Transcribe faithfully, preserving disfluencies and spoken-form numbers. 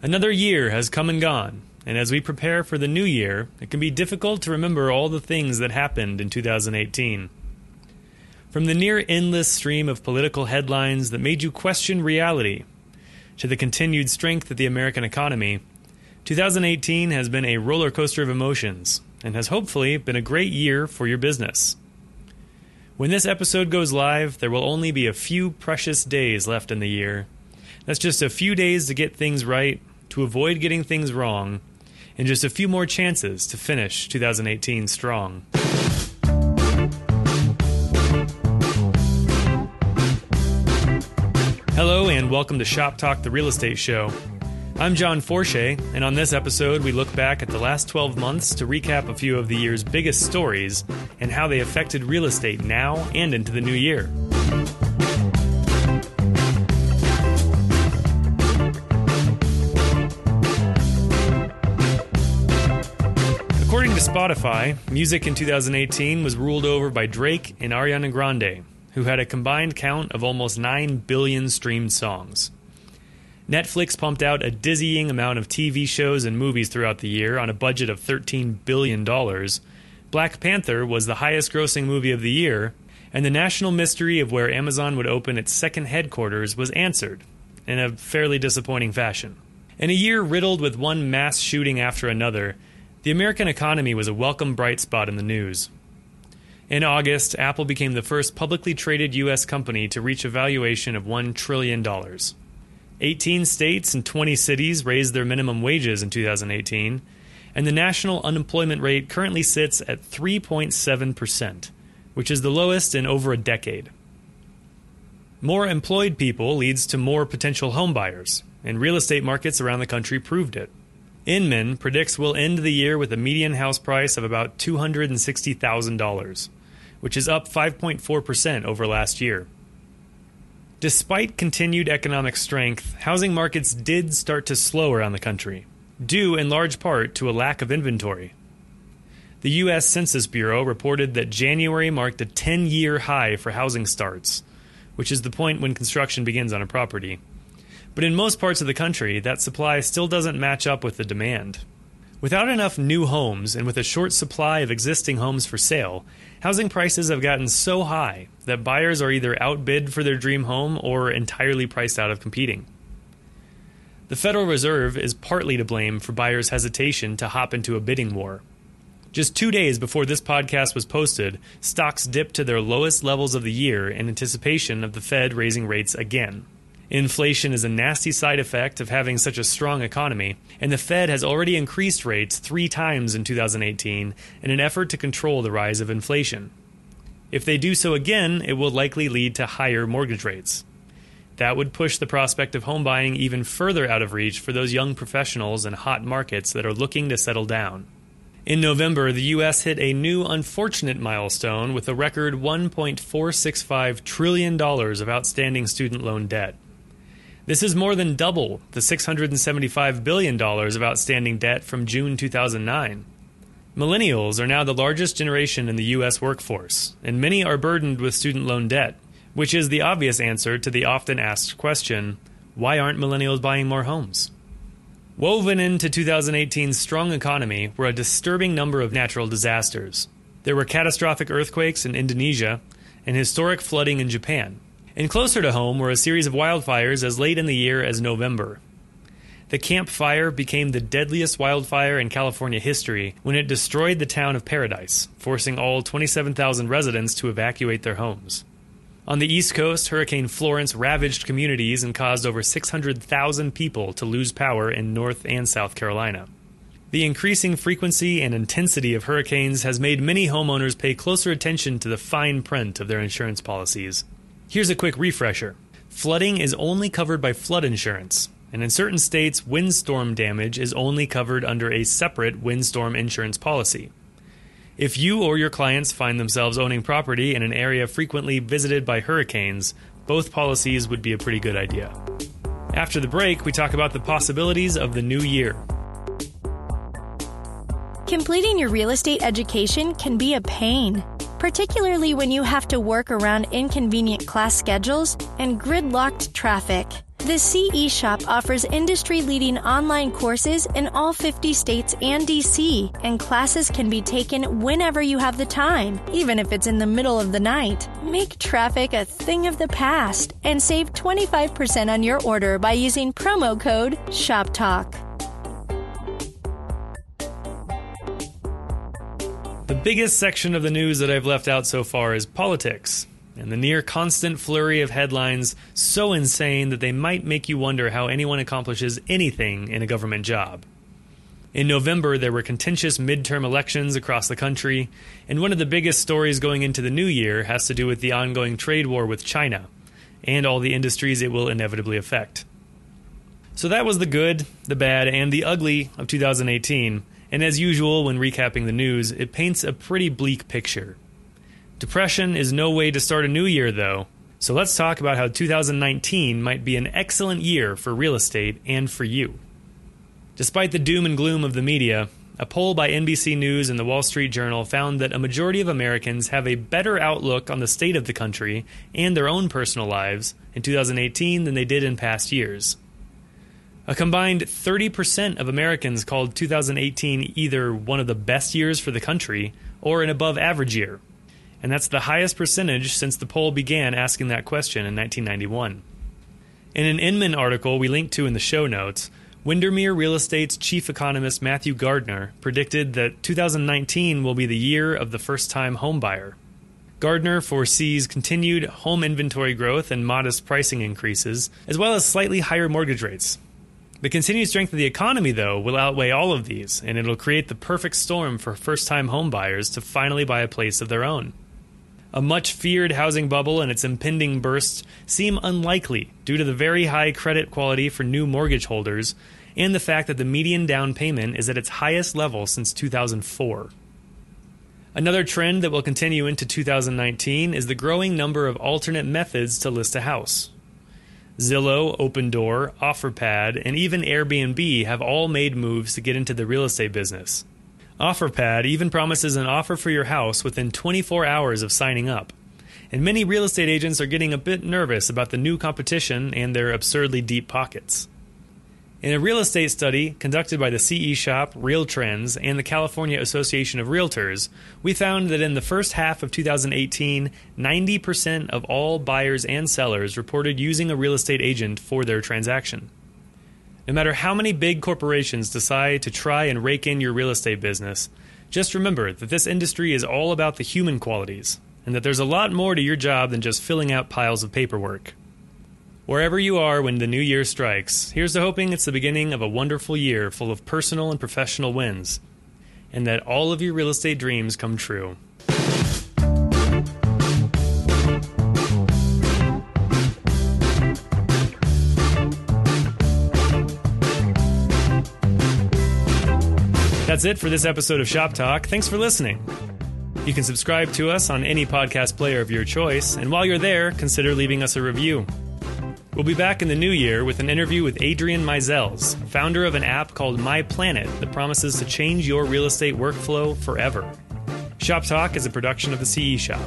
Another year has come and gone, and as we prepare for the new year, it can be difficult to remember all the things that happened in two thousand eighteen. From the near-endless stream of political headlines that made you question reality, to the continued strength of the American economy, two thousand eighteen has been a roller coaster of emotions and has hopefully been a great year for your business. When this episode goes live, there will only be a few precious days left in the year. That's just a few days to get things right, to avoid getting things wrong, and just a few more chances to finish two thousand eighteen strong. Hello and welcome to Shop Talk, the real estate show. I'm John Forche, and on this episode we look back at the last twelve months to recap a few of the year's biggest stories and how they affected real estate now and into the new year. Spotify, music in two thousand eighteen was ruled over by Drake and Ariana Grande, who had a combined count of almost nine billion streamed songs. Netflix pumped out a dizzying amount of T V shows and movies throughout the year on a budget of thirteen billion dollars. Black Panther was the highest-grossing movie of the year, and the national mystery of where Amazon would open its second headquarters was answered in a fairly disappointing fashion. In a year riddled with one mass shooting after another, the American economy was a welcome bright spot in the news. In August, Apple became the first publicly traded U S company to reach a valuation of one trillion dollars. eighteen states and twenty cities raised their minimum wages in two thousand eighteen, and the national unemployment rate currently sits at three point seven percent, which is the lowest in over a decade. More employed people leads to more potential homebuyers, and real estate markets around the country proved it. Inman predicts we'll end the year with a median house price of about two hundred sixty thousand dollars, which is up five point four percent over last year. Despite continued economic strength, housing markets did start to slow around the country, due in large part to a lack of inventory. The U S Census Bureau reported that January marked a ten-year high for housing starts, which is the point when construction begins on a property. But in most parts of the country, that supply still doesn't match up with the demand. Without enough new homes and with a short supply of existing homes for sale, housing prices have gotten so high that buyers are either outbid for their dream home or entirely priced out of competing. The Federal Reserve is partly to blame for buyers' hesitation to hop into a bidding war. Just two days before this podcast was posted, stocks dipped to their lowest levels of the year in anticipation of the Fed raising rates again. Inflation is a nasty side effect of having such a strong economy, and the Fed has already increased rates three times in two thousand eighteen in an effort to control the rise of inflation. If they do so again, it will likely lead to higher mortgage rates. That would push the prospect of home buying even further out of reach for those young professionals in hot markets that are looking to settle down. In November, the U S hit a new unfortunate milestone with a record one point four six five trillion dollars of outstanding student loan debt. This is more than double the six hundred seventy-five billion dollars of outstanding debt from June two thousand nine. Millennials are now the largest generation in the U S workforce, and many are burdened with student loan debt, which is the obvious answer to the often asked question, why aren't millennials buying more homes? Woven into two thousand eighteen's strong economy were a disturbing number of natural disasters. There were catastrophic earthquakes in Indonesia and historic flooding in Japan. And closer to home were a series of wildfires as late in the year as November. The Camp Fire became the deadliest wildfire in California history when it destroyed the town of Paradise, forcing all twenty-seven thousand residents to evacuate their homes. On the East Coast, Hurricane Florence ravaged communities and caused over six hundred thousand people to lose power in North and South Carolina. The increasing frequency and intensity of hurricanes has made many homeowners pay closer attention to the fine print of their insurance policies. Here's a quick refresher. Flooding is only covered by flood insurance, and in certain states, windstorm damage is only covered under a separate windstorm insurance policy. If you or your clients find themselves owning property in an area frequently visited by hurricanes, both policies would be a pretty good idea. After the break, we talk about the possibilities of the new year. Completing your real estate education can be a pain, particularly when you have to work around inconvenient class schedules and gridlocked traffic. The C E Shop offers industry-leading online courses in all fifty states and D C, and classes can be taken whenever you have the time, even if it's in the middle of the night. Make traffic a thing of the past and save twenty-five percent on your order by using promo code SHOPTALK. The biggest section of the news that I've left out so far is politics, and the near constant flurry of headlines so insane that they might make you wonder how anyone accomplishes anything in a government job. In November, there were contentious midterm elections across the country, and one of the biggest stories going into the new year has to do with the ongoing trade war with China and all the industries it will inevitably affect. So that was the good, the bad, and the ugly of two thousand eighteen. And as usual, when recapping the news, it paints a pretty bleak picture. Depression is no way to start a new year, though, so let's talk about how two thousand nineteen might be an excellent year for real estate and for you. Despite the doom and gloom of the media, a poll by N B C News and the Wall Street Journal found that a majority of Americans have a better outlook on the state of the country and their own personal lives in two thousand eighteen than they did in past years. A combined thirty percent of Americans called two thousand eighteen either one of the best years for the country or an above-average year, and that's the highest percentage since the poll began asking that question in nineteen ninety-one. In an Inman article we linked to in the show notes, Windermere Real Estate's chief economist Matthew Gardner predicted that two thousand nineteen will be the year of the first-time homebuyer. Gardner foresees continued home inventory growth and modest pricing increases, as well as slightly higher mortgage rates. The continued strength of the economy, though, will outweigh all of these, and it'll create the perfect storm for first-time homebuyers to finally buy a place of their own. A much-feared housing bubble and its impending burst seem unlikely due to the very high credit quality for new mortgage holders and the fact that the median down payment is at its highest level since two thousand four. Another trend that will continue into two thousand nineteen is the growing number of alternate methods to list a house. Zillow, Opendoor, Offerpad, and even Airbnb have all made moves to get into the real estate business. Offerpad even promises an offer for your house within twenty-four hours of signing up. And many real estate agents are getting a bit nervous about the new competition and their absurdly deep pockets. In a real estate study conducted by the C E Shop, Real Trends, and the California Association of Realtors, we found that in the first half of two thousand eighteen, ninety percent of all buyers and sellers reported using a real estate agent for their transaction. No matter how many big corporations decide to try and rake in your real estate business, just remember that this industry is all about the human qualities, and that there's a lot more to your job than just filling out piles of paperwork. Wherever you are when the new year strikes, here's to hoping it's the beginning of a wonderful year full of personal and professional wins, and that all of your real estate dreams come true. That's it for this episode of Shop Talk. Thanks for listening. You can subscribe to us on any podcast player of your choice, and while you're there, consider leaving us a review. We'll be back in the new year with an interview with Adrian Mizels, founder of an app called MyPlanet that promises to change your real estate workflow forever. Shop Talk is a production of the C E Shop.